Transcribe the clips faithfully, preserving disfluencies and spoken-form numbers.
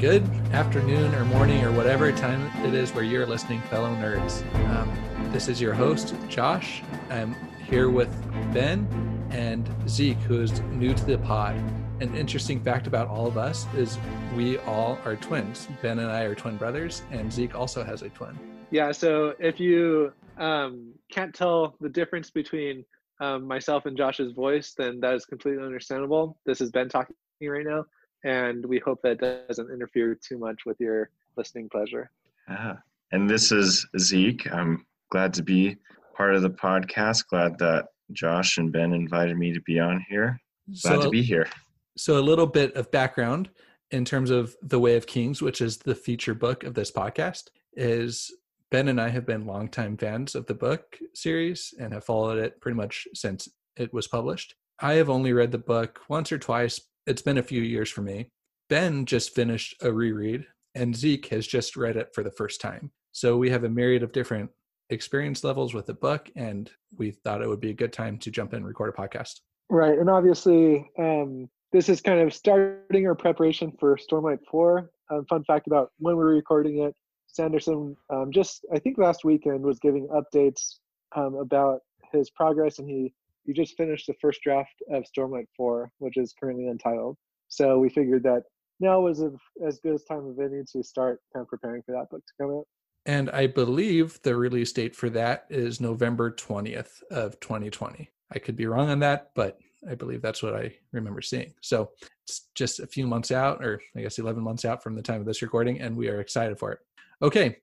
good afternoon or morning or whatever time it is where you're listening, fellow nerds. Um, this is your host, Josh. I'm here with Ben and Zeke, who is new to the pod. An interesting fact about all of us is we all are twins. Ben and I are twin brothers, and Zeke also has a twin. Yeah, so if you um, can't tell the difference between um, myself and Josh's voice, then that is completely understandable. This is Ben talking right now, and we hope that doesn't interfere too much with your listening pleasure. Yeah. And this is Zeke. I'm glad to be part of the podcast. Glad that Josh and Ben invited me to be on here. Glad so, to be here. So a little bit of background in terms of The Way of Kings, which is the feature book of this podcast, is Ben and I have been longtime fans of the book series and have followed it pretty much since it was published. I have only read the book once or twice. It's been a few years for me. Ben just finished a reread, and Zeke has just read it for the first time. So we have a myriad of different experience levels with the book, and we thought it would be a good time to jump in and record a podcast. Right, and obviously um, this is kind of starting our preparation for Stormlight four. Um, fun fact about when we were recording it, Sanderson um, just, I think last weekend, was giving updates um, about his progress, and he You just finished the first draft of Stormlight four, which is currently untitled. So we figured that now was a, as good as time of any to start kind of preparing for that book to come out. And I believe the release date for that is November twentieth of twenty twenty. I could be wrong on that, but I believe that's what I remember seeing. So it's just a few months out, or I guess eleven months out from the time of this recording, and we are excited for it. Okay,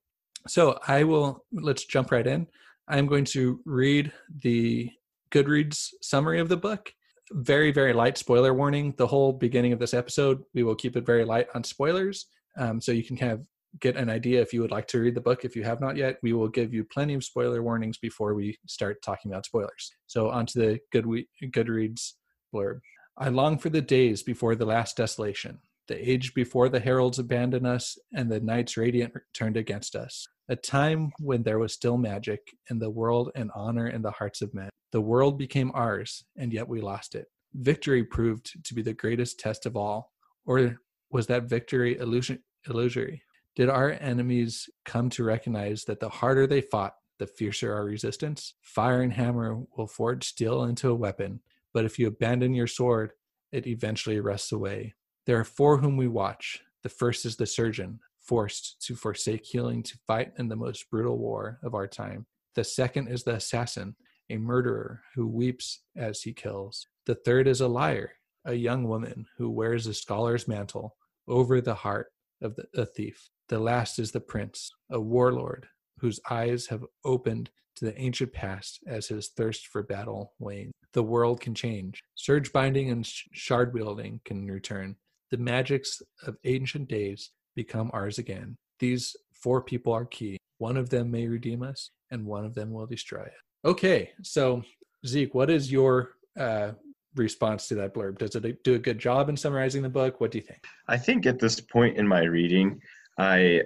so I will, let's jump right in. I'm going to read the Goodreads summary of the book. Very, very light spoiler warning. The whole beginning of this episode, we will keep it very light on spoilers. Um, so you can kind of get an idea if you would like to read the book. If you have not yet, we will give you plenty of spoiler warnings before we start talking about spoilers. So onto the Goodwe- Goodreads blurb. I long for the days before the last desolation, the age before the heralds abandoned us and the knights radiant turned against us. A time when there was still magic in the world and honor in the hearts of men. The world became ours, and yet we lost it. Victory proved to be the greatest test of all. Or was that victory illusion- illusory? Did our enemies come to recognize that the harder they fought, the fiercer our resistance? Fire and hammer will forge steel into a weapon, but if you abandon your sword, it eventually rusts away. There are four whom we watch. The first is the surgeon, forced to forsake healing to fight in the most brutal war of our time. The second is the assassin, a murderer who weeps as he kills. The third is a liar, a young woman who wears a scholar's mantle over the heart of the, a thief. The last is the prince, a warlord whose eyes have opened to the ancient past as his thirst for battle wanes. The world can change. Surge binding and shard wielding can return. The magics of ancient days become ours again. These four people are key. One of them may redeem us, and one of them will destroy us. Okay, so Zeke, what is your uh, response to that blurb? Does it do a good job in summarizing the book? What do you think? I think at this point in my reading, I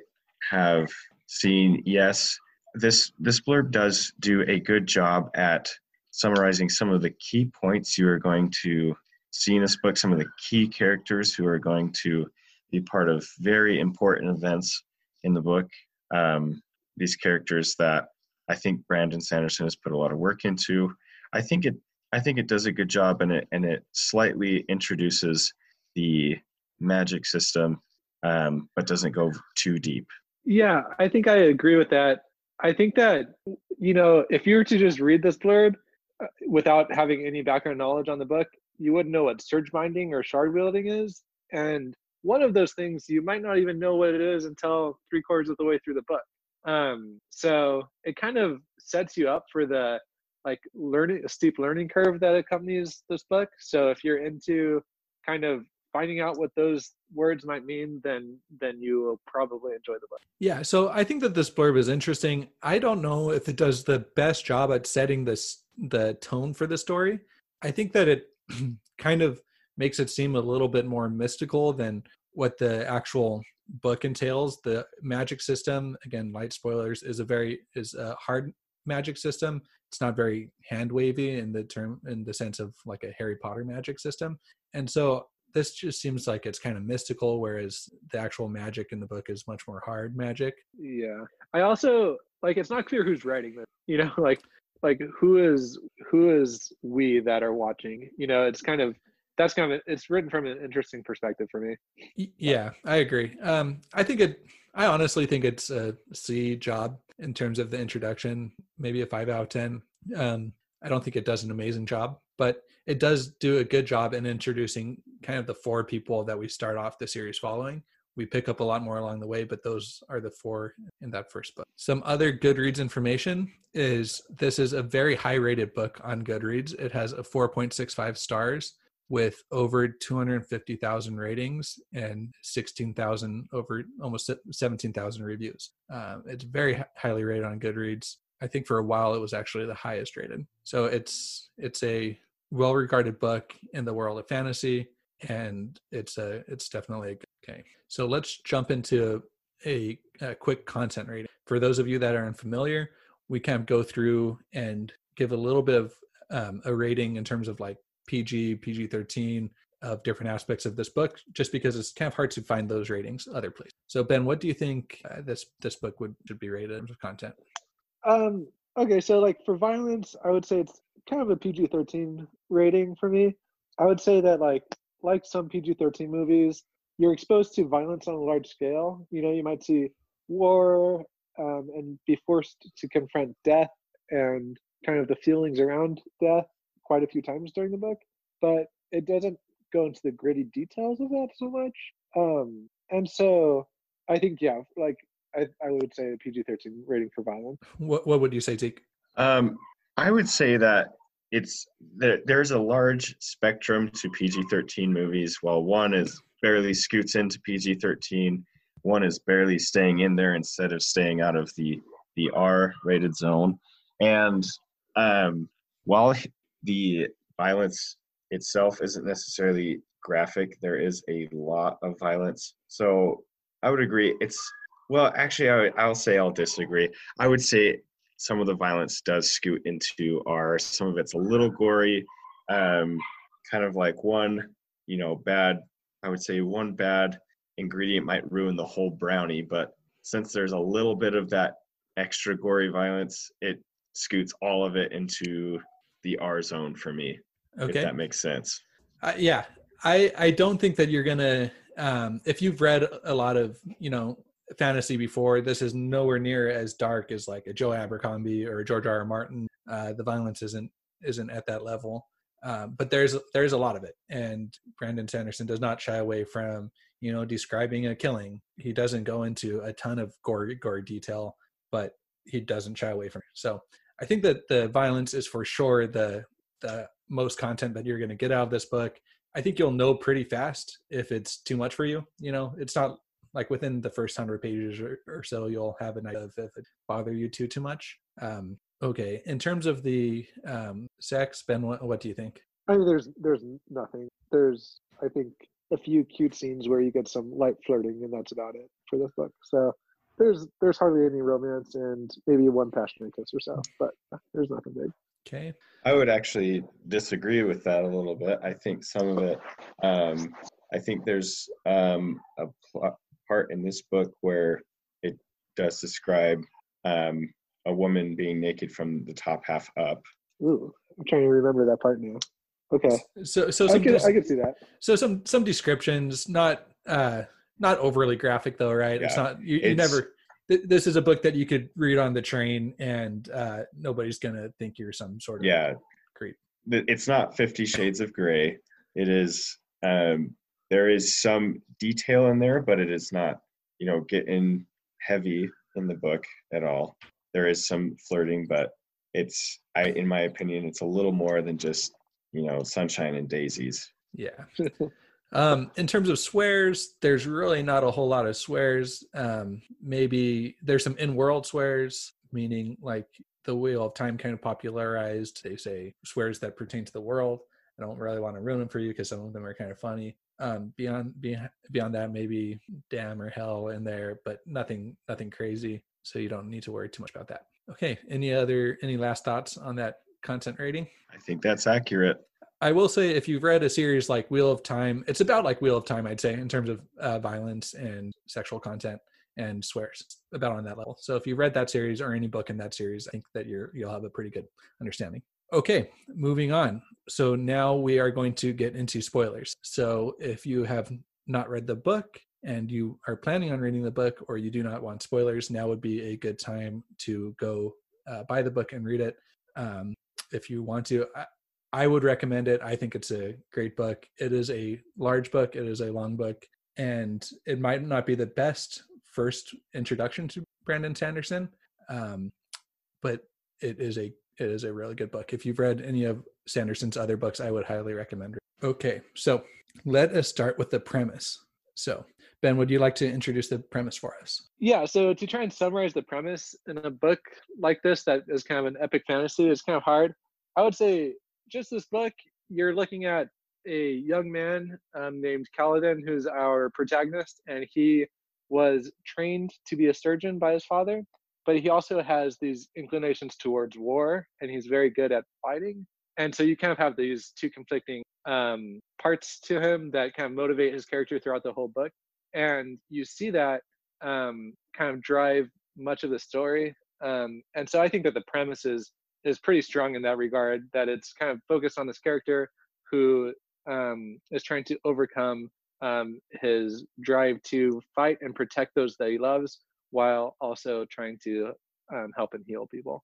have seen, yes, this this blurb does do a good job at summarizing some of the key points you are going to see in this book, some of the key characters who are going to be part of very important events in the book. Um, these characters that I think Brandon Sanderson has put a lot of work into. I think it I think it does a good job, and it and it slightly introduces the magic system, um, but doesn't go too deep. Yeah, I think I agree with that. I think that, you know, if you were to just read this blurb without having any background knowledge on the book, you wouldn't know what surge binding or shard wielding is. And one of those things, you might not even know what it is until three quarters of the way through the book. Um, so it kind of sets you up for the like learning, steep learning curve that accompanies this book. So if you're into kind of finding out what those words might mean, then, then you will probably enjoy the book. Yeah. So I think that this blurb is interesting. I don't know if it does the best job at setting this, the tone for the story. I think that it kind of makes it seem a little bit more mystical than what the actual book entails. The magic system, again, light spoilers, is a very is a hard magic system. It's not very hand wavy in the term in the sense of like a Harry Potter magic system. And so this just seems like it's kind of mystical, whereas the actual magic in the book is much more hard magic. Yeah. I also, like, it's not clear who's writing this, you know, like, like who is, who is we that are watching, you know, it's kind of, that's kind of, it's written from an interesting perspective for me. Yeah, I agree. Um, I think it, I honestly think it's a C job in terms of the introduction, maybe a five out of ten. Um, I don't think it does an amazing job, but it does do a good job in introducing kind of the four people that we start off the series following. We pick up a lot more along the way, but those are the four in that first book. Some other Goodreads information is this is a very high rated book on Goodreads. It has a four point six five stars with over two hundred fifty thousand ratings and sixteen thousand over almost seventeen thousand reviews. Um, it's very highly rated on Goodreads. I think for a while it was actually the highest rated. So it's it's a well-regarded book in the world of fantasy, and it's a it's definitely a good. Okay, so let's jump into a, a quick content rating. For those of you that are unfamiliar, we kind of go through and give a little bit of um, a rating in terms of like P G, P G thirteen of different aspects of this book, just because it's kind of hard to find those ratings other places. So Ben, what do you think uh, this this book would should be rated in terms of content? Um, okay, so like for violence, I would say it's kind of a P G thirteen rating for me. I would say that like like some P G thirteen movies, you're exposed to violence on a large scale. You know, you might see war um, and be forced to confront death and kind of the feelings around death quite a few times during the book, but it doesn't go into the gritty details of that so much. Um, and so I think, yeah, like I, I would say a P G thirteen rating for violence. What What would you say, Zeke? Um, I would say that it's there, there's a large spectrum to P G thirteen movies. While one is barely scoots into P G thirteen, one is barely staying in there instead of staying out of the the R-rated zone. And um, while the violence itself isn't necessarily graphic, there is a lot of violence. So I would agree. It's Well, actually, I would, I'll say I'll disagree. I would say some of the violence does scoot into our, some of it's a little gory, um, kind of like one, you know, bad, I would say one bad ingredient might ruin the whole brownie, but since there's a little bit of that extra gory violence, it scoots all of it into the R zone for me, okay. If that makes sense. Uh, yeah, I, I don't think that you're going to, um, if you've read a lot of, you know, fantasy before, this is nowhere near as dark as like a Joe Abercrombie or a George R R Martin. Uh, the violence isn't isn't at that level, um, but there's there's a lot of it. And Brandon Sanderson does not shy away from, you know, describing a killing. He doesn't go into a ton of gore gore detail, but he doesn't shy away from it. So I think that the violence is for sure the the most content that you're going to get out of this book. I think you'll know pretty fast if it's too much for you. You know, it's not. Like within the first hundred pages or, or so, you'll have an idea of if it bothers you too too much. Um, okay, in terms of the um, sex, Ben, what, what do you think? I mean, there's there's nothing. There's I think a few cute scenes where you get some light flirting, and that's about it for this book. So there's there's hardly any romance, and maybe one passionate kiss or so, but there's nothing big. Okay, I would actually disagree with that a little bit. I think some of it. Um, I think there's um, a plot. Part in this book where it does describe um, a woman being naked from the top half up. Ooh, I'm trying to remember that part now. Okay, so so some I can, des- I can see that. So some some descriptions, not uh, not overly graphic though, right? Yeah, it's not you, you it's, never. Th- this is a book that you could read on the train, and uh, nobody's gonna think you're some sort of yeah creep. It's not Fifty Shades of Grey. It is. Um, There is some detail in there, but it is not, you know, getting heavy in the book at all. There is some flirting, but it's, I, in my opinion, it's a little more than just, you know, sunshine and daisies. Yeah. um, in terms of swears, there's really not a whole lot of swears. Um, maybe there's some in-world swears, meaning like the Wheel of Time kind of popularized. They say swears that pertain to the world. I don't really want to ruin them for you because some of them are kind of funny. Um, beyond beyond beyond that, maybe damn or hell in there, but nothing nothing crazy. So you don't need to worry too much about that. Okay. Any other any last thoughts on that content rating? I think that's accurate. I will say, if you've read a series like Wheel of Time, it's about like Wheel of Time, I'd say, in terms of uh, violence and sexual content and swears, about on that level. So if you read that series or any book in that series, I think that you're, you'll have a pretty good understanding. Okay, moving on. So now we are going to get into spoilers. So if you have not read the book and you are planning on reading the book, or you do not want spoilers, now would be a good time to go uh, buy the book and read it. Um, if you want to, I, I would recommend it. I think it's a great book. It is a large book. It is a long book. And it might not be the best first introduction to Brandon Sanderson, um, but it is a it is a really good book. If you've read any of Sanderson's other books, I would highly recommend it. Okay, so let us start with the premise. So, Ben, would you like to introduce the premise for us? Yeah, so to try and summarize the premise in a book like this that is kind of an epic fantasy, it's kind of hard. I would say just this book, you're looking at a young man um, named Kaladin, who's our protagonist, and he was trained to be a surgeon by his father, but he also has these inclinations towards war, and he's very good at fighting. And so you kind of have these two conflicting um, parts to him that kind of motivate his character throughout the whole book. And you see that um, kind of drive much of the story. Um, and so I think that the premise is is pretty strong in that regard, that it's kind of focused on this character who um, is trying to overcome um, his drive to fight and protect those that he loves, while also trying to um, help and heal people.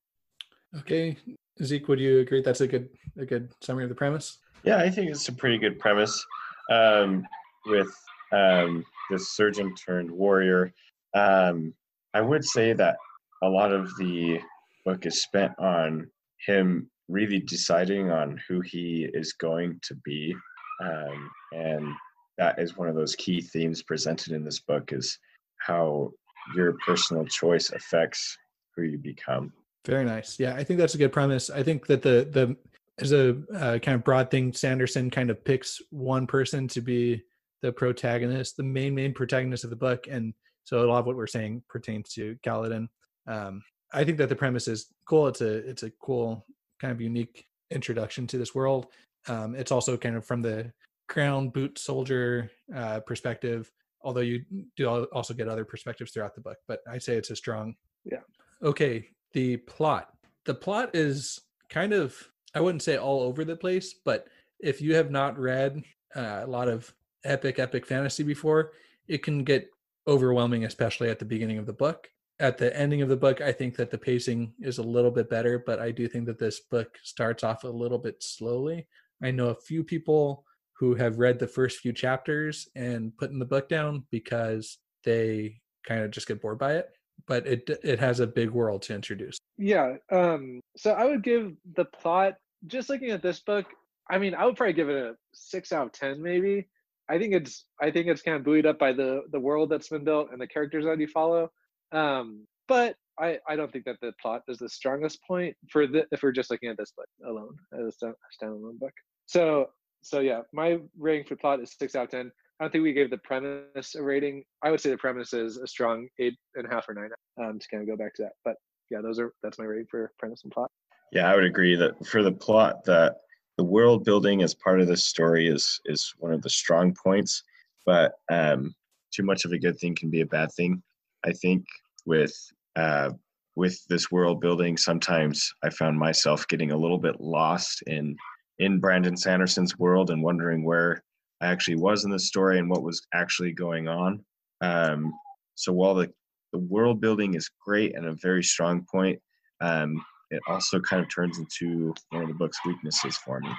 Okay, Zeke, would you agree that's a good a good summary of the premise? Yeah, I think it's a pretty good premise um, with um, this surgeon turned warrior. Um, I would say that a lot of the book is spent on him really deciding on who he is going to be, um, and that is one of those key themes presented in this book, is how your personal choice affects who you become. Very nice. Yeah, I think that's a good premise. I think that the the as a uh, kind of broad thing, Sanderson kind of picks one person to be the protagonist, the main main protagonist of the book, and so a lot of what we're saying pertains to Kaladin. Um, I think that the premise is cool. It's a it's a cool kind of unique introduction to this world. Um, it's also kind of from the crown boot soldier uh, perspective, although you do also get other perspectives throughout the book. But I say it's a strong. Yeah. Okay. The plot. The plot is kind of, I wouldn't say all over the place, but if you have not read uh, a lot of epic, epic fantasy before, it can get overwhelming, especially at the beginning of the book. At the ending of the book, I think that the pacing is a little bit better, but I do think that this book starts off a little bit slowly. I know a few people who have read the first few chapters and putting the book down because they kind of just get bored by it, but it it has a big world to introduce. Yeah, um, so I would give the plot, just looking at this book, I mean, I would probably give it a six out of ten maybe. I think it's I think it's kind of buoyed up by the, the world that's been built and the characters that you follow. Um, but I, I don't think that the plot is the strongest point for the, if we're just looking at this book alone, as a standalone book. So So yeah, my rating for plot is six out of ten. I don't think we gave the premise a rating. I would say the premise is a strong eight and a half or nine. Um, to kind of go back to that. But yeah, those are that's my rating for premise and plot. Yeah, I would agree that for the plot, that the world building as part of this story is is one of the strong points. But um, too much of a good thing can be a bad thing. I think with uh, with this world building, sometimes I found myself getting a little bit lost in. in Brandon Sanderson's world and wondering where I actually was in the story and what was actually going on. Um, so while the, the world building is great and a very strong point, um, it also kind of turns into one of the book's weaknesses for me.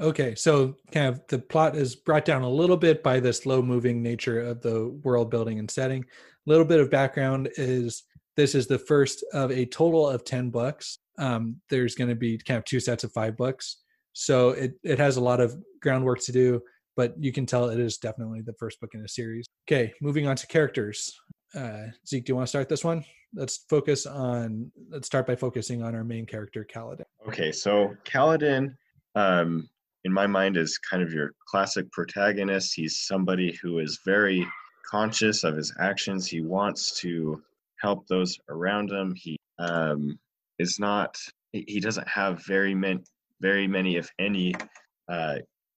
Okay, so kind of the plot is brought down a little bit by the slow-moving nature of the world building and setting. A little bit of background is this is the first of a total of ten books. Um, there's going to be kind of two sets of five books. So it, it has a lot of groundwork to do, but you can tell it is definitely the first book in a series. Okay, moving on to characters. Uh, Zeke, do you want to start this one? Let's focus on, let's start by focusing on our main character, Kaladin. Okay, so Kaladin, um, in my mind, is kind of your classic protagonist. He's somebody who is very conscious of his actions. He wants to help those around him. He, um, is not, he doesn't have very many very many, if any, uh,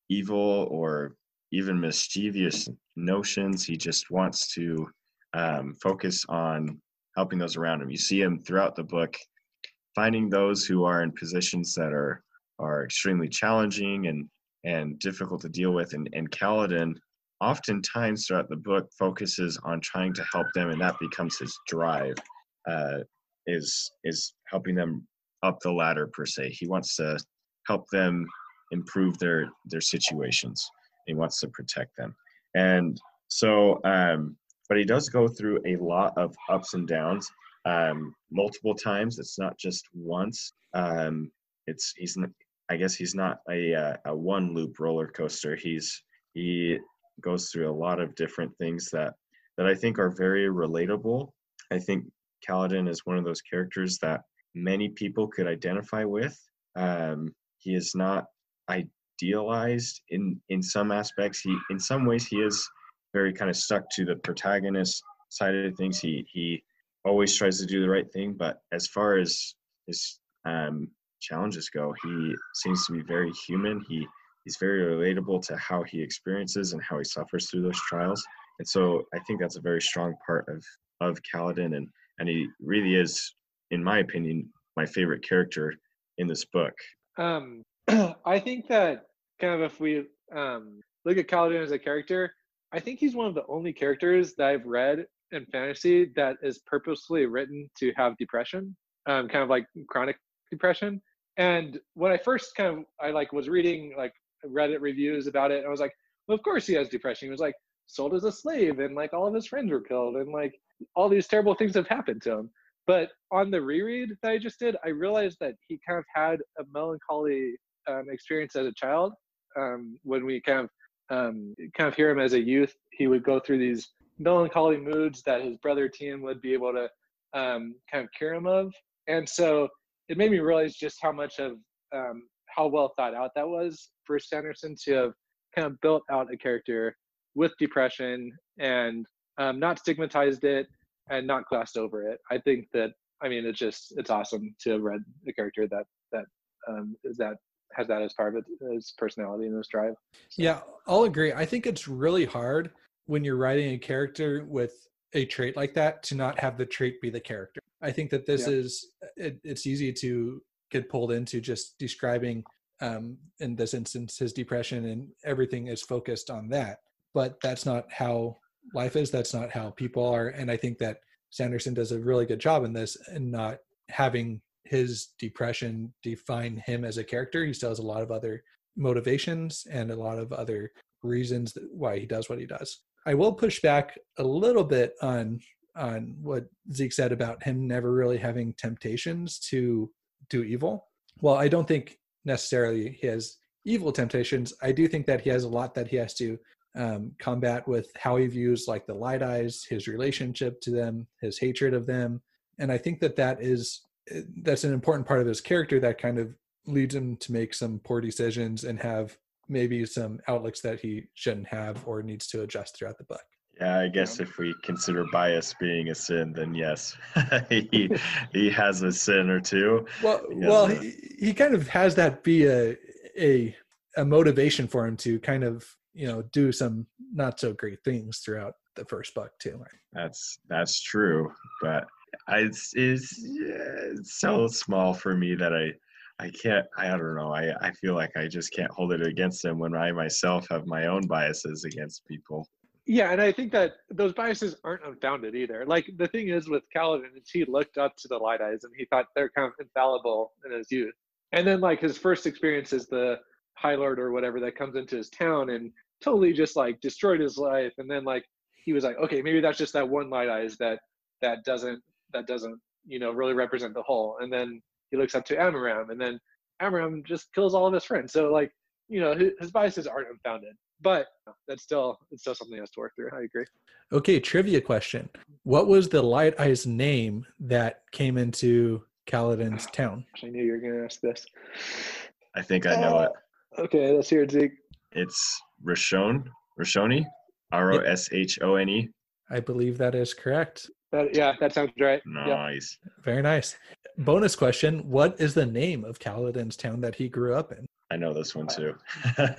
evil or even mischievous notions. He just wants to um, focus on helping those around him. You see him throughout the book finding those who are in positions that are are extremely challenging and and difficult to deal with. And, and Kaladin, oftentimes throughout the book, focuses on trying to help them, and that becomes his drive, uh, is is helping them up the ladder, per se. He wants to help them improve their, their situations. He wants to protect them. And so, um, but he does go through a lot of ups and downs, um, multiple times. It's not just once. Um, it's, he's, I guess he's not a, a one loop roller coaster. He's, he goes through a lot of different things that, that I think are very relatable. I think Kaladin is one of those characters that many people could identify with. Um, he is not idealized in, in some aspects. He, in some ways, he is very kind of stuck to the protagonist side of things. He, he always tries to do the right thing, but as far as his, um, challenges go, he seems to be very human. He he's very relatable to how he experiences and how he suffers through those trials. And so I think that's a very strong part of of Kaladin, and and he really is, in my opinion, my favorite character in this book. Um, I think that kind of if we um, look at Kaladin as a character, I think he's one of the only characters that I've read in fantasy that is purposefully written to have depression, um, kind of like chronic depression. And when I first kind of, I like was reading like Reddit reviews about it, and I was like, well, of course he has depression. He was like sold as a slave, and like all of his friends were killed, and like all these terrible things have happened to him. But on the reread that I just did, I realized that he kind of had a melancholy um, experience as a child. Um, when we kind of um, kind of hear him as a youth, he would go through these melancholy moods that his brother Tien would be able to um, kind of cure him of. And so it made me realize just how much of um, how well thought out that was for Sanderson to have kind of built out a character with depression and um, not stigmatized it and not glossed over it. I think that, I mean, it's just, it's awesome to have read a character that, that um, is that has that as part of his personality and his drive. So. Yeah, I'll agree. I think it's really hard when you're writing a character with a trait like that to not have the trait be the character. I think that this yeah. is, it, it's easy to get pulled into just describing, um, in this instance, his depression, and everything is focused on that. But that's not how life is. That's not how people are. And I think that Sanderson does a really good job in this and not having his depression define him as a character. He still has a lot of other motivations and a lot of other reasons that why he does what he does. I will push back a little bit on on what Zeke said about him never really having temptations to do evil. Well, I don't think necessarily he has evil temptations. I do think that he has a lot that he has to um, combat with how he views like the Light Eyes, his relationship to them, his hatred of them. And I think that that is, that's an important part of his character that kind of leads him to make some poor decisions and have maybe some outlooks that he shouldn't have or needs to adjust throughout the book. Yeah, I guess if we consider bias being a sin, then yes, he he has a sin or two. Well, he well, a... he, he kind of has that be a a a motivation for him to kind of, you know, do some not so great things throughout the first book too. Right? That's that's true, but I, it's it's, yeah, it's so small for me that I. I can't, I don't know. I, I feel like I just can't hold it against him when I myself have my own biases against people. Yeah, and I think that those biases aren't unfounded either. Like, the thing is with Kaladin is he looked up to the Light Eyes and he thought they're kind of infallible in his youth. And then, like, his first experience is the High Lord or whatever that comes into his town and totally just, like, destroyed his life. And then, like, he was like, okay, maybe that's just that one Light Eyes that, that doesn't, that doesn't, you know, really represent the whole. And then he looks up to Amaram, and then Amaram just kills all of his friends. So, like, you know, his, his biases aren't unfounded, but that's still it's still something he has to work through. I agree. Okay, trivia question: what was the Light Eye's name that came into Kaladin's oh, town? I knew you were going to ask this. I think I know uh, it. Okay, let's hear it, Zeke. It's Roshone, Roshone, R O S H O N E. I believe that is correct. That, yeah, that sounds right. Nice. Yep. Very nice. Bonus question, what is the name of Kaladin's town that he grew up in? I know this one too.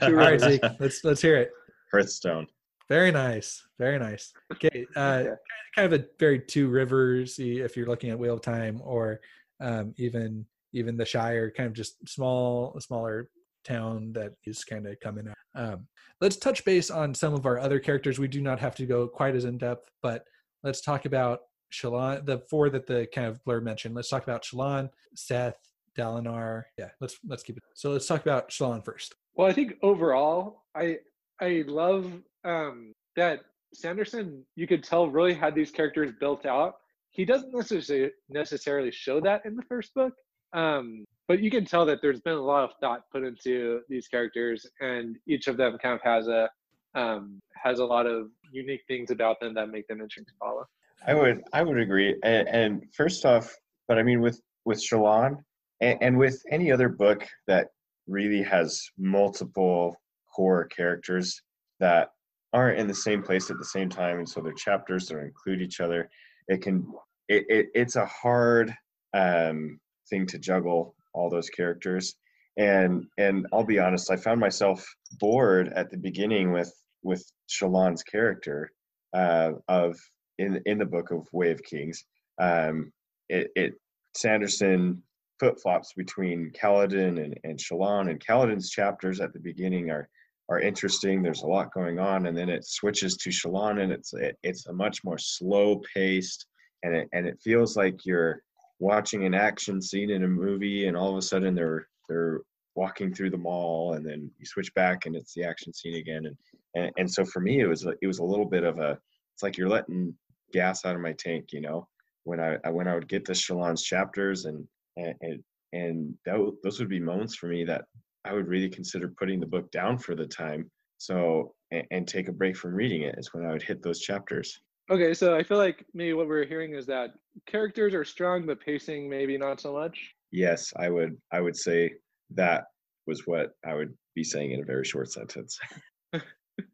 All right, Zeke, let's, let's hear it. Hearthstone. Very nice. Very nice. Okay. Uh, yeah. Kind of a very Two Rivers, if you're looking at Wheel of Time, or um, even even the Shire, kind of just small, smaller town that is kind of coming up. Um, let's touch base on some of our other characters. We do not have to go quite as in-depth, but let's talk about Shallan, the four that the kind of blur mentioned. Let's talk about Shallan, Szeth, Dalinar. Yeah, let's let's keep it. So let's talk about Shallan first. Well, I think overall, I I love um, that Sanderson, you could tell, really had these characters built out. He doesn't necessarily necessarily show that in the first book, um, but you can tell that there's been a lot of thought put into these characters, and each of them kind of has a um, has a lot of unique things about them that make them interesting to follow. I would I would agree. And, and first off, but I mean with with Shallan and, and with any other book that really has multiple core characters that aren't in the same place at the same time, and so their chapters don't include each other, it can it, it it's a hard um thing to juggle all those characters. And and I'll be honest, I found myself bored at the beginning with with Shallan's character uh of in in the book of Way of Kings. Um it, it Sanderson flip-flops between Kaladin and, and Shallan, and Kaladin's chapters at the beginning are are interesting. There's a lot going on, and then it switches to Shallan, and it's it, it's a much more slow paced, and it and it feels like you're watching an action scene in a movie, and all of a sudden they're they're walking through the mall, and then you switch back and it's the action scene again. And and, and so for me, it was it was a little bit of a, it's like you're letting gas out of my tank, you know, when I when I would get to Shallan's chapters, and and and, and that w- those would be moments for me that I would really consider putting the book down for the time, so and, and take a break from reading it, is when I would hit those chapters. Okay, so I feel like maybe what we're hearing is that characters are strong, but pacing maybe not so much. Yes, I would I would say that was what I would be saying in a very short sentence.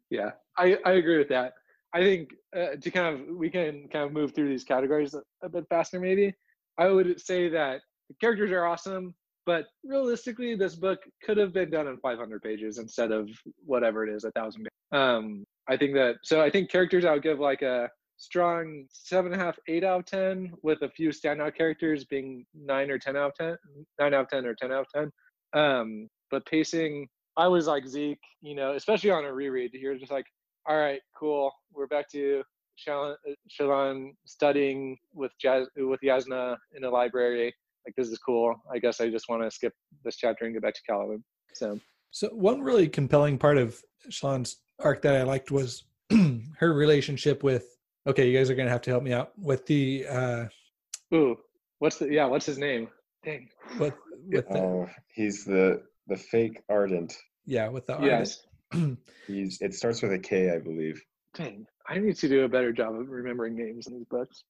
Yeah, I, I agree with that. I think uh, to kind of, we can kind of move through these categories a, a bit faster maybe. I would say that the characters are awesome, but realistically, this book could have been done in five hundred pages instead of whatever it is, a thousand pages. Um, I think that, so I think characters, I would give like a strong seven and a half, eight out of ten, with a few standout characters being nine or ten out of ten, nine out of ten or ten out of ten. Um, but pacing, I was like Zeke, you know, especially on a reread, you're just like, all right, cool, we're back to Shallan, Shallan studying with Jas- with Jasnah in a library. Like, this is cool. I guess I just want to skip this chapter and go back to Kaladin. So, so one really compelling part of Shallan's arc that I liked was her relationship with. Okay, you guys are gonna have to help me out with the. Uh, Ooh, what's the? Yeah, what's his name? Dang. What? With the, oh, he's the the fake Ardent. Yeah, with the Ardent. Yes. he's. It starts with a K, I believe. Dang, I need to do a better job of remembering names in these books.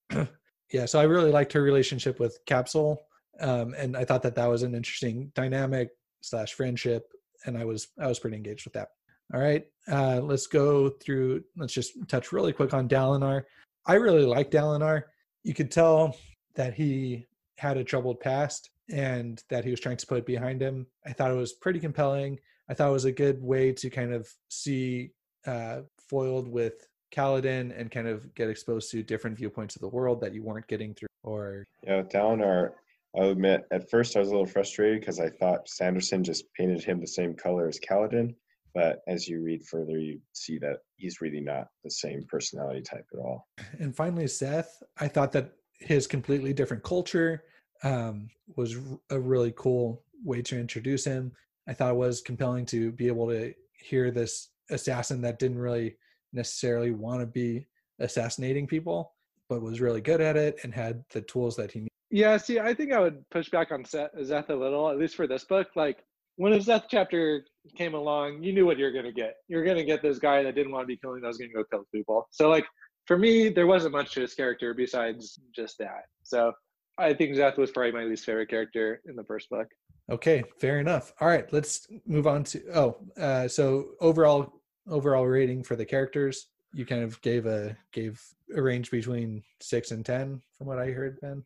Yeah, so I really liked her relationship with Capsule. Um, and I thought that that was an interesting dynamic slash friendship, and I was I was pretty engaged with that. All right, uh, let's go through. Let's just touch really quick on Dalinar. I really like Dalinar. You could tell that he had a troubled past and that he was trying to put it behind him. I thought it was pretty compelling. I thought it was a good way to kind of see uh, foiled with Kaladin, and kind of get exposed to different viewpoints of the world that you weren't getting through. Or yeah, Dalinar. I'll admit, at first I was a little frustrated because I thought Sanderson just painted him the same color as Kaladin, but as you read further, you see that he's really not the same personality type at all. And finally, Szeth, I thought that his completely different culture um, was a really cool way to introduce him. I thought it was compelling to be able to hear this assassin that didn't really necessarily want to be assassinating people, but was really good at it and had the tools that he needed. Yeah, see, I think I would push back on Szeth a little, at least for this book. Like, when a Szeth chapter came along, you knew what you're going to get. You're going to get this guy that didn't want to be killing, that was going to go kill people. So, like, for me, there wasn't much to his character besides just that. So, I think Szeth was probably my least favorite character in the first book. Okay, fair enough. All right, let's move on to, oh, uh, so overall overall rating for the characters. You kind of gave a gave a range between six and ten, from what I heard, Ben.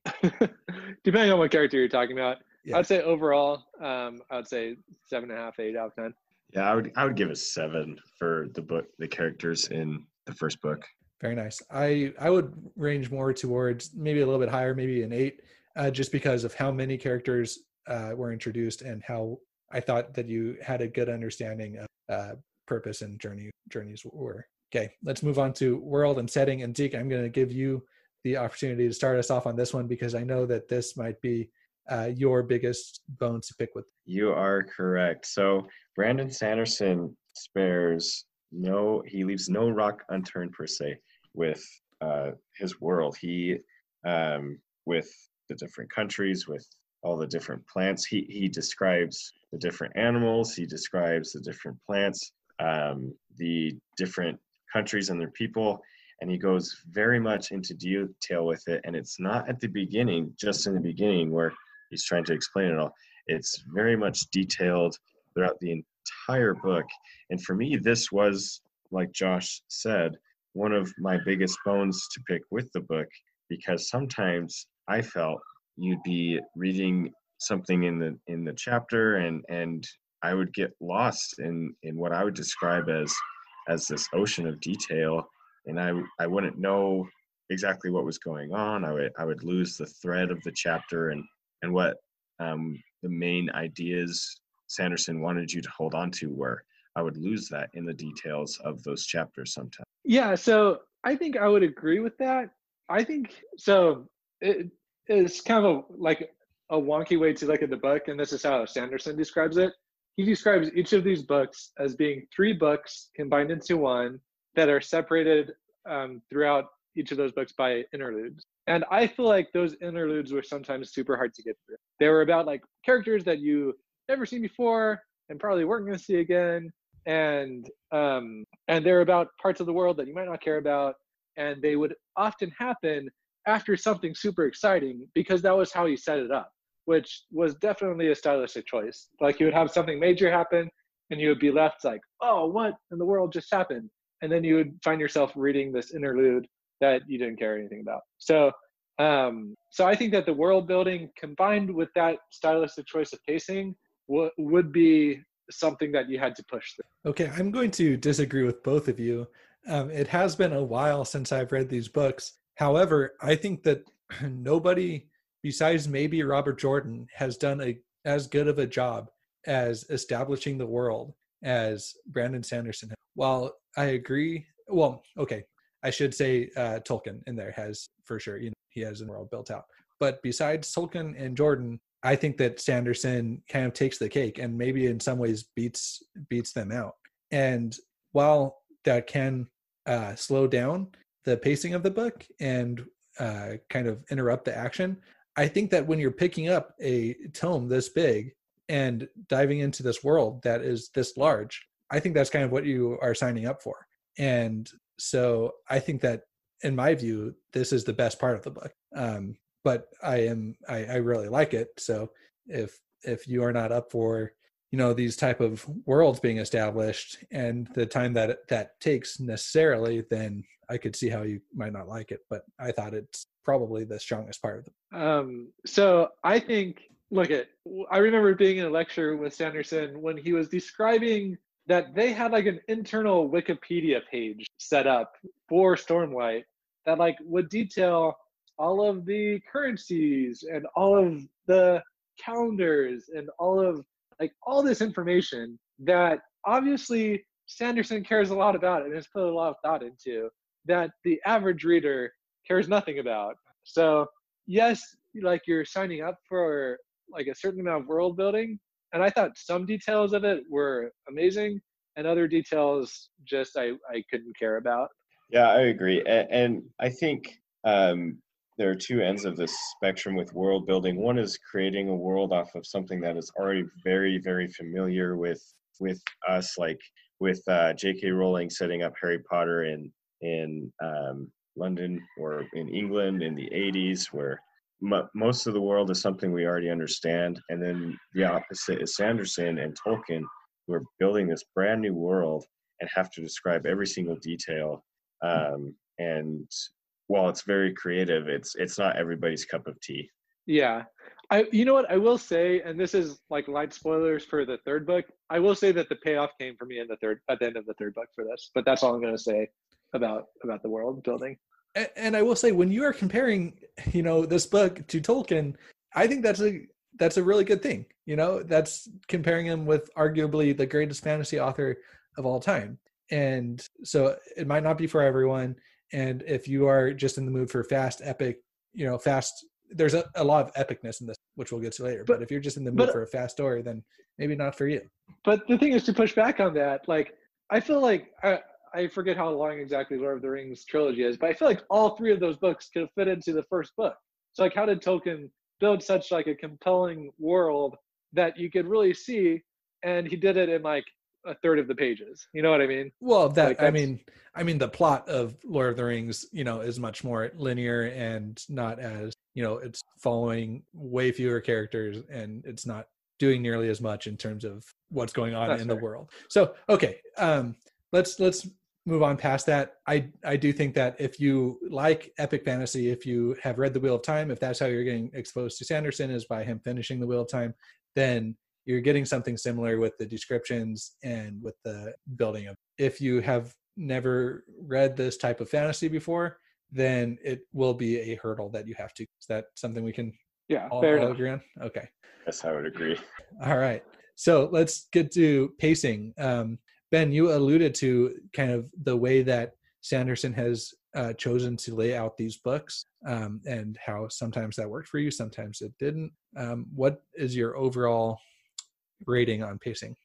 depending on what character you're talking about. Yeah. I'd say overall, um, I'd say seven and a half, eight out of ten. Yeah, I would I would give it seven for the book, the characters in the first book. Very nice. I, I would range more towards maybe a little bit higher, maybe an eight, uh, just because of how many characters uh, were introduced and how I thought that you had a good understanding of uh, purpose and journey journeys were. Okay, let's move on to world and setting. And Zeke, I'm going to give you the opportunity to start us off on this one because I know that this might be uh, your biggest bone to pick with. You are correct. So Brandon Sanderson spares no, he leaves no rock unturned per se with uh, his world. He, um, with the different countries, with all the different plants, he he describes the different animals, he describes the different plants, um, the different countries and their people, and he goes very much into detail with it. And it's not at the beginning, just in the beginning where he's trying to explain it all. It's very much detailed throughout the entire book. And for me, this was, like Josh said, one of my biggest bones to pick with the book, because sometimes I felt you'd be reading something in the in the chapter and and I would get lost in in what I would describe as as this ocean of detail, and I I wouldn't know exactly what was going on. I would I would lose the thread of the chapter and and what um, the main ideas Sanderson wanted you to hold on to were. I would lose that in the details of those chapters sometimes. Yeah, so I think I would agree with that. I think so. It, it's kind of a, like a wonky way to look at the book, and this is how Sanderson describes it. He describes each of these books as being three books combined into one that are separated um, throughout each of those books by interludes. And I feel like those interludes were sometimes super hard to get through. They were about like characters that you never seen before and probably weren't going to see again. And um, and they're about parts of the world that you might not care about. And they would often happen after something super exciting because that was how you set it up, which was definitely a stylistic choice. Like you would have something major happen and you would be left like, oh, what in the world just happened? And then you would find yourself reading this interlude that you didn't care anything about. So um, so I think that the world building combined with that stylistic choice of pacing w- would be something that you had to push through. Okay, I'm going to disagree with both of you. Um, it has been a while since I've read these books. However, I think that nobody besides maybe Robert Jordan has done a as good of a job as establishing the world as Brandon Sanderson. While I agree, well, okay, I should say uh, Tolkien in there has, for sure, you know, he has a world built out. But besides Tolkien and Jordan, I think that Sanderson kind of takes the cake and maybe in some ways beats beats them out. And while that can uh, slow down the pacing of the book and uh, kind of interrupt the action, I think that when you're picking up a tome this big and diving into this world that is this large, I think that's kind of what you are signing up for. And so I think that, in my view, this is the best part of the book. Um, but I am I, I really like it. So if if you are not up for, you know, these type of worlds being established and the time that that takes necessarily, then I could see how you might not like it, but I thought it's probably the strongest part of them. Um, so I think, look at, I remember being in a lecture with Sanderson when he was describing that they had like an internal Wikipedia page set up for Stormlight that like would detail all of the currencies and all of the calendars and all of like all this information that obviously Sanderson cares a lot about and has put a lot of thought into that the average reader cares nothing about. So yes, like you're signing up for like a certain amount of world building, and I thought some details of it were amazing and other details just I, I couldn't care about. Yeah, I agree. And, and I think um, there are two ends of this spectrum with world building. One is creating a world off of something that is already very, very familiar with with us, like with uh, J K Rowling setting up Harry Potter in in um, London or in England in the eighties, where m- most of the world is something we already understand. And then the opposite is Sanderson and Tolkien, who are building this brand new world and have to describe every single detail. Um, and while it's very creative, it's it's not everybody's cup of tea. Yeah. I, you know what, I will say, and this is like light spoilers for the third book, I will say that the payoff came for me in the third, at the end of the third book for this, but that's all I'm going to say about about the world building. And, and I will say, when you are comparing, you know, this book to Tolkien, I think that's a that's a really good thing. You know, that's comparing him with arguably the greatest fantasy author of all time. And so it might not be for everyone. And if you are just in the mood for fast, epic, you know, fast, there's a, a lot of epicness in this, which we'll get to later. But, but if you're just in the mood but, for a fast story, then maybe not for you. But the thing is, to push back on that, like, I feel like, I, I forget how long exactly Lord of the Rings trilogy is, but I feel like all three of those books could fit into the first book. So like, how did Tolkien build such like a compelling world that you could really see? And he did it in like a third of the pages. You know what I mean? Well, that like, I mean, I mean the plot of Lord of the Rings, you know, is much more linear and not as, you know, it's following way fewer characters and it's not doing nearly as much in terms of what's going on in fair. the world. So, okay, um, let's let's move on past that. I I do think that if you like epic fantasy, if you have read The Wheel of Time, if that's how you're getting exposed to Sanderson is by him finishing The Wheel of Time, then you're getting something similar with the descriptions and with the building of. If you have never read this type of fantasy before, then it will be a hurdle that you have to. Is that something we can yeah, all, fair all enough. agree on? Okay. Yes, I would agree. All right. So let's get to pacing. Um, Ben, you alluded to kind of the way that Sanderson has uh, chosen to lay out these books um, and how sometimes that worked for you, sometimes it didn't. Um, what is your overall rating on pacing?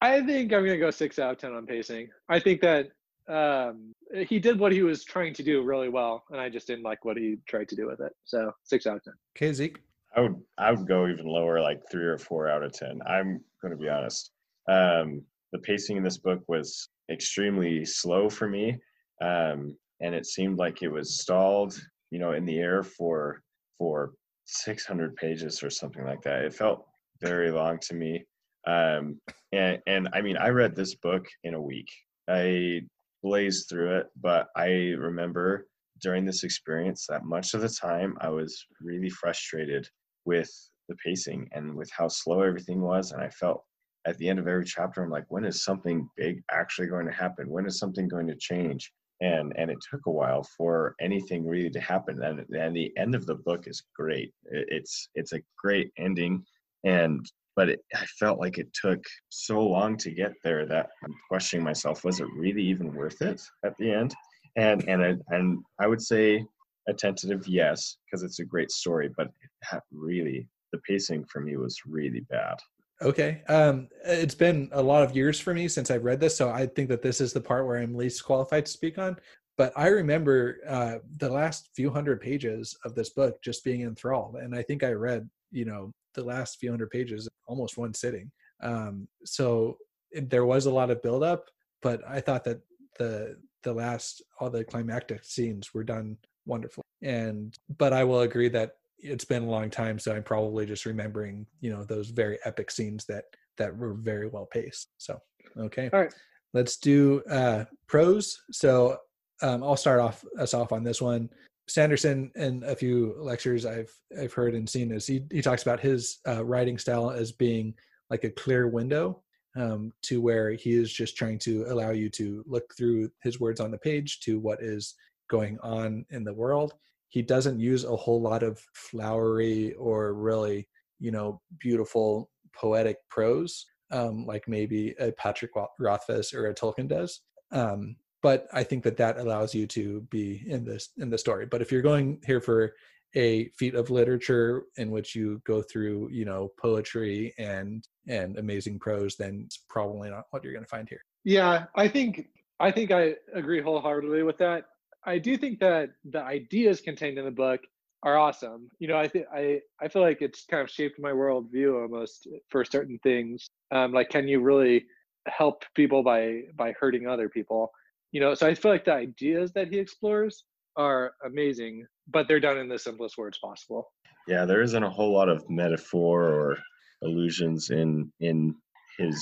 I think I'm gonna go six out of ten on pacing. I think that um he did what he was trying to do really well, and I just didn't like what he tried to do with it. So six out of ten. Okay, Zeke. I would I would go even lower, like three or four out of ten. I'm gonna be honest. Um the pacing in this book was extremely slow for me. Um and it seemed like it was stalled, you know, in the air for for six hundred pages or something like that. It felt very long to me. Um, and, and I mean, I read this book in a week. I blazed through it, but I remember during this experience that much of the time I was really frustrated with the pacing and with how slow everything was. And I felt at the end of every chapter, I'm like, when is something big actually going to happen? When is something going to change? And, and it took a while for anything really to happen. And, and the end of the book is great. It's, it's a great ending. And, but it, I felt like it took so long to get there that I'm questioning myself, was it really even worth it at the end? And, and, I, and I would say a tentative yes, because it's a great story, but it really, the pacing for me was really bad. Okay. Um, it's been a lot of years for me since I've read this. So I think that this is the part where I'm least qualified to speak on, but I remember uh, the last few hundred pages of this book just being enthralled. And I think I read, you know, the last few hundred pages, almost one sitting. Um, so it, there was a lot of buildup, but I thought that the the last, all the climactic scenes were done wonderfully. And, but I will agree that it's been a long time, so I'm probably just remembering, you know, those very epic scenes that, that were very well paced. So, okay. All right. Let's do uh, pros. So um, I'll start off us off on this one. Sanderson, in a few lectures I've I've heard and seen, is he, he talks about his uh, writing style as being like a clear window um, to where he is just trying to allow you to look through his words on the page to what is going on in the world. He doesn't use a whole lot of flowery or really, you know, beautiful poetic prose um, like maybe a Patrick Rothfuss or a Tolkien does. Um, But I think that that allows you to be in this in the story. But if you're going here for a feat of literature in which you go through, you know, poetry and and amazing prose, then it's probably not what you're going to find here. Yeah, I think I think I agree wholeheartedly with that. I do think that the ideas contained in the book are awesome. You know, I think I I feel like it's kind of shaped my worldview almost for certain things. Um, like, can you really help people by by hurting other people? You know, so I feel like the ideas that he explores are amazing, but they're done in the simplest words possible. Yeah, there isn't a whole lot of metaphor or allusions in in his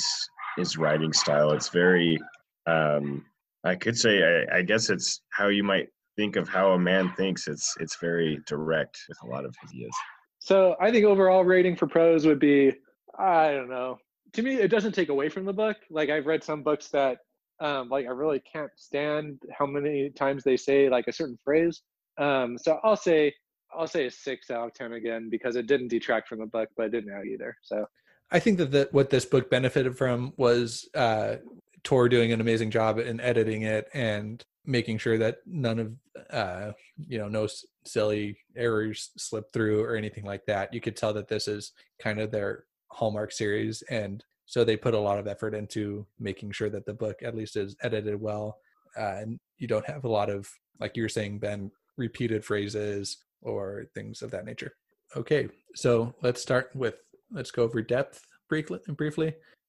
his writing style. It's very, um, I could say, I, I guess it's how you might think of how a man thinks. It's it's very direct with a lot of ideas. So I think overall rating for pros would be, I don't know. To me, it doesn't take away from the book. Like, I've read some books that, um, like, I really can't stand how many times they say, like, a certain phrase. Um, so I'll say, I'll say a six out of ten again, because it didn't detract from the book, but it didn't out either. So I think that the, what this book benefited from was uh, Tor doing an amazing job in editing it and making sure that none of, uh, you know, no s- silly errors slip through or anything like that. You could tell that this is kind of their hallmark series, and so they put a lot of effort into making sure that the book at least is edited well, uh, and you don't have a lot of, like you were saying, Ben, repeated phrases or things of that nature. Okay, so let's start with, let's go over depth briefly.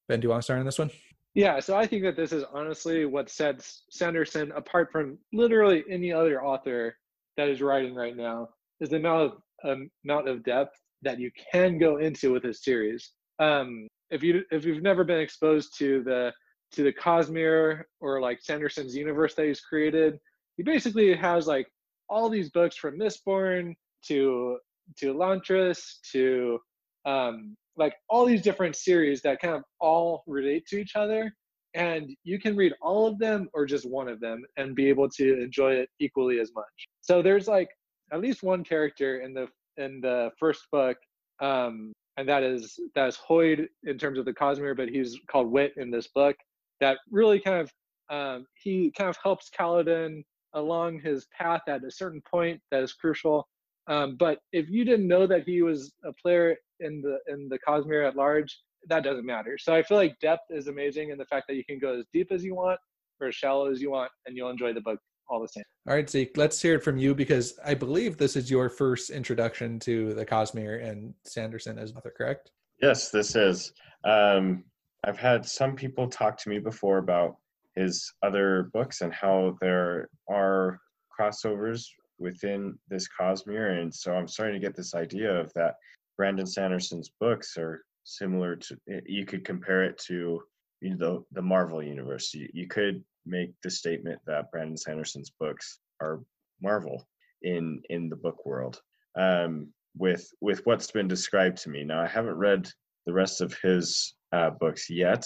Ben, do you want to start on this one? Yeah, so I think that this is honestly what sets Sanderson apart from literally any other author that is writing right now, is the amount of, um, amount of depth that you can go into with his series. Um, if you if you've never been exposed to the to the Cosmere or like Sanderson's universe that he's created, he basically has like all these books from Mistborn to to Elantris to um, like all these different series that kind of all relate to each other, and you can read all of them or just one of them and be able to enjoy it equally as much. So there's like at least one character in the in the first book, um, and that is that is Hoid in terms of the Cosmere, but he's called Wit in this book. That really kind of um, he kind of helps Kaladin along his path at a certain point that is crucial. Um, but if you didn't know that he was a player in the in the Cosmere at large, that doesn't matter. So I feel like depth is amazing, and the fact that you can go as deep as you want or as shallow as you want, and you'll enjoy the book all the same. All right, Zeke, let's hear it from you, because I believe this is your first introduction to the Cosmere and Sanderson as author, correct? Yes, this is. Um, I've had some people talk to me before about his other books and how there are crossovers within this Cosmere, and so I'm starting to get this idea of that Brandon Sanderson's books are similar to, you could compare it to, you know, the, the Marvel universe. You, you could make the statement that Brandon Sanderson's books are Marvel in in the book world, um, with with what's been described to me. Now, I haven't read the rest of his uh, books yet,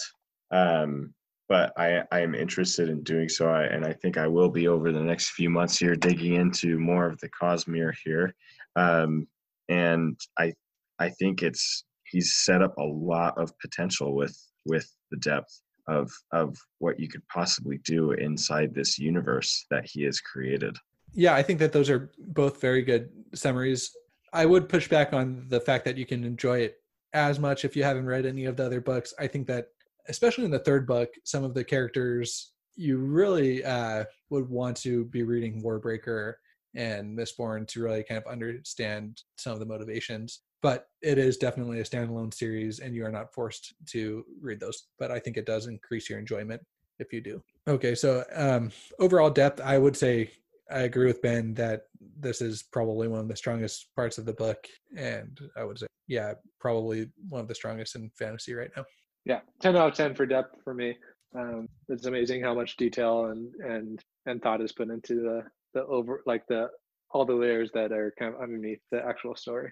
um, but I, I am interested in doing so, I, and I think I will be over the next few months here digging into more of the Cosmere here. Um, and I I think it's he's set up a lot of potential with with the depth of of what you could possibly do inside this universe that he has created. Yeah, I think that those are both very good summaries. I would push back on the fact that you can enjoy it as much if you haven't read any of the other books. I think that, especially in the third book, some of the characters you really uh, would want to be reading Warbreaker and Mistborn to really kind of understand some of the motivations. But it is definitely a standalone series, and you are not forced to read those. But I think it does increase your enjoyment if you do. Okay, so um, overall depth, I would say I agree with Ben that this is probably one of the strongest parts of the book. And I would say, yeah, probably one of the strongest in fantasy right now. Yeah, ten out of ten for depth for me. Um, it's amazing how much detail and, and, and thought is put into the, the over, like the, all the layers that are kind of underneath the actual story.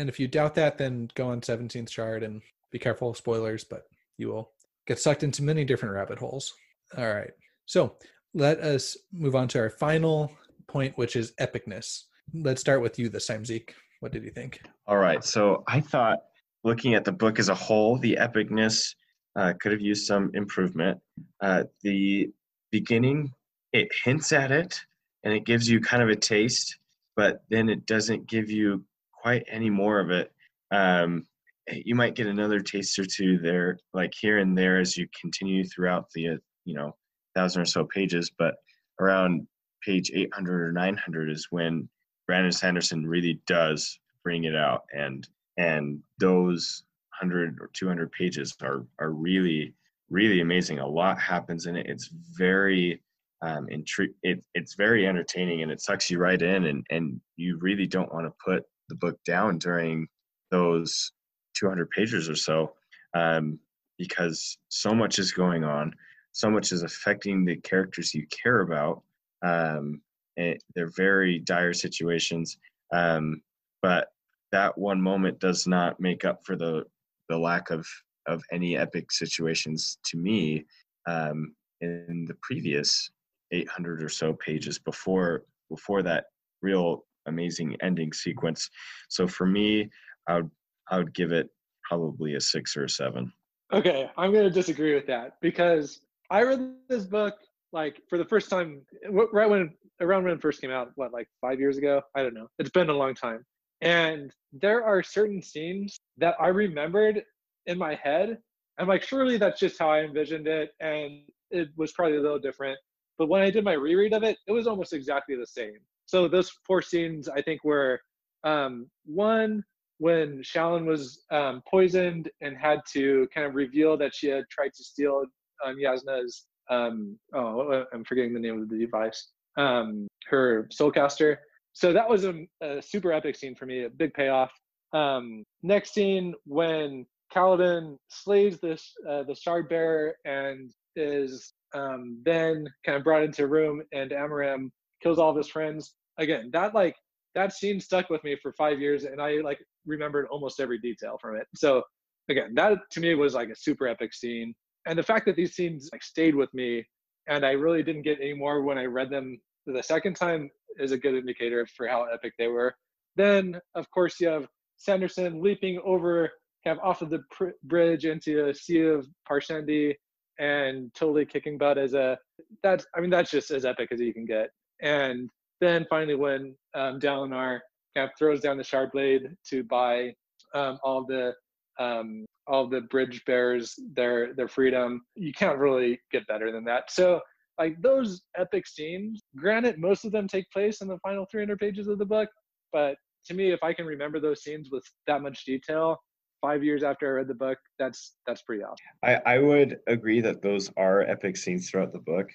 And if you doubt that, then go on seventeenth Shard and be careful of spoilers, but you will get sucked into many different rabbit holes. All right. So let us move on to our final point, which is epicness. Let's start with you this time, Zeke. What did you think? All right. So I thought, looking at the book as a whole, the epicness uh, could have used some improvement. Uh, the beginning, it hints at it, and it gives you kind of a taste, but then it doesn't give you quite any more of it. Um, you might get another taste or two there, like here and there, as you continue throughout the, uh, you know, thousand or so pages, but around page eight hundred or nine hundred is when Brandon Sanderson really does bring it out, and And those one hundred or two hundred pages are are really, really amazing. A lot happens in it. It's very um, intri- it, It's very entertaining, and it sucks you right in. And, and you really don't want to put the book down during those two hundred pages or so, um, because so much is going on. So much is affecting the characters you care about. Um, and they're very dire situations. Um, but that one moment does not make up for the the lack of of any epic situations to me um, in the previous eight hundred or so pages before before that real amazing ending sequence. So for me, I would I would give it probably a six or a seven. Okay, I'm going to disagree with that, because I read this book like for the first time right when around when it first came out. What, like five years ago? I don't know. It's been a long time. And there are certain scenes that I remembered in my head. I'm like, surely that's just how I envisioned it, and it was probably a little different. But when I did my reread of it, it was almost exactly the same. So those four scenes, I think, were um, one when Shallan was um, poisoned and had to kind of reveal that she had tried to steal um, Jasnah's, um, oh, I'm forgetting the name of the device, um, her Soulcaster. So that was a, a super epic scene for me, a big payoff. Um, next scene, when Kaladin slays this, uh, the Shard Bearer and is um, then kind of brought into a room, and Amaram kills all of his friends. Again, that like that scene stuck with me for five years, and I like remembered almost every detail from it. So again, that to me was like a super epic scene. And the fact that these scenes like stayed with me, and I really didn't get any more when I read them the second time, is a good indicator for how epic they were. Then, of course, you have Sanderson leaping over, kind of off of the pr- bridge into a sea of Parshendi and totally kicking butt as a, that's, I mean, that's just as epic as you can get. And then finally, when um, Dalinar kind of throws down the Shardblade to buy um, all the um, all the bridge bearers their their freedom, you can't really get better than that. So, like, those epic scenes, granted, most of them take place in the final three hundred pages of the book, but to me, if I can remember those scenes with that much detail five years after I read the book, that's that's pretty awesome. I, I would agree that those are epic scenes throughout the book,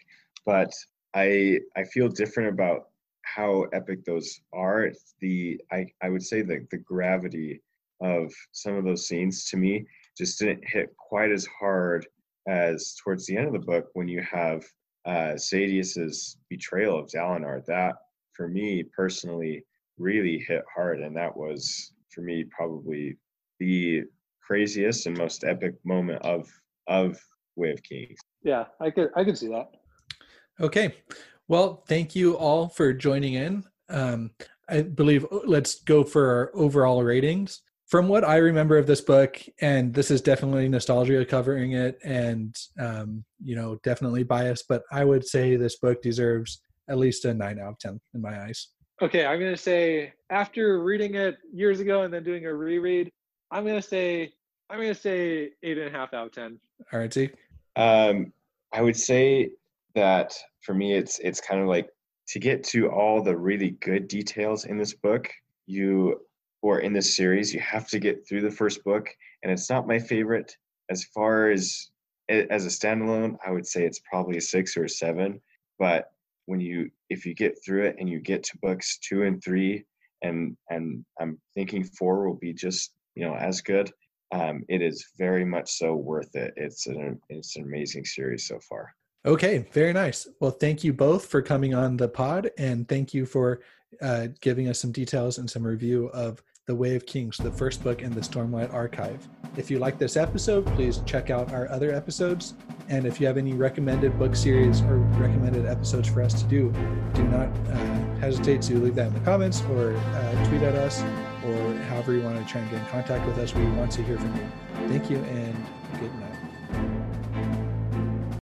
but I I feel different about how epic those are. It's the I, I would say that the gravity of some of those scenes to me just didn't hit quite as hard as towards the end of the book when you have uh, Sadius's betrayal of Dalinar. That, for me personally, really hit hard, and that was, for me, probably the craziest and most epic moment of of Way of Kings. Yeah, I could I could see that. Okay. Well, thank you all for joining in. Um, I believe let's go for our overall ratings. From what I remember of this book, and this is definitely nostalgia covering it and, um, you know, definitely biased, but I would say this book deserves at least a nine out of ten in my eyes. Okay, I'm going to say, after reading it years ago and then doing a reread, I'm going to say, I'm going to say eight point five out of ten. All right, Zeke? Um, I would say that for me, it's it's kind of like, to get to all the really good details in this book, you or in this series, you have to get through the first book, and it's not my favorite. As far as as a standalone, I would say it's probably a six or a seven. But when you if you get through it and you get to books two and three, and and I'm thinking four will be just, you know, as good. Um, it is very much so worth it. It's an it's an amazing series so far. Okay, very nice. Well, thank you both for coming on the pod, and thank you for uh, giving us some details and some review of The Way of Kings, the first book in the Stormlight Archive. If you like this episode, please check out our other episodes, and if you have any recommended book series or recommended episodes for us to do, do not uh, hesitate to leave that in the comments or uh, tweet at us, or however you want to try and get in contact with us. We want to hear from you. Thank you, and good night.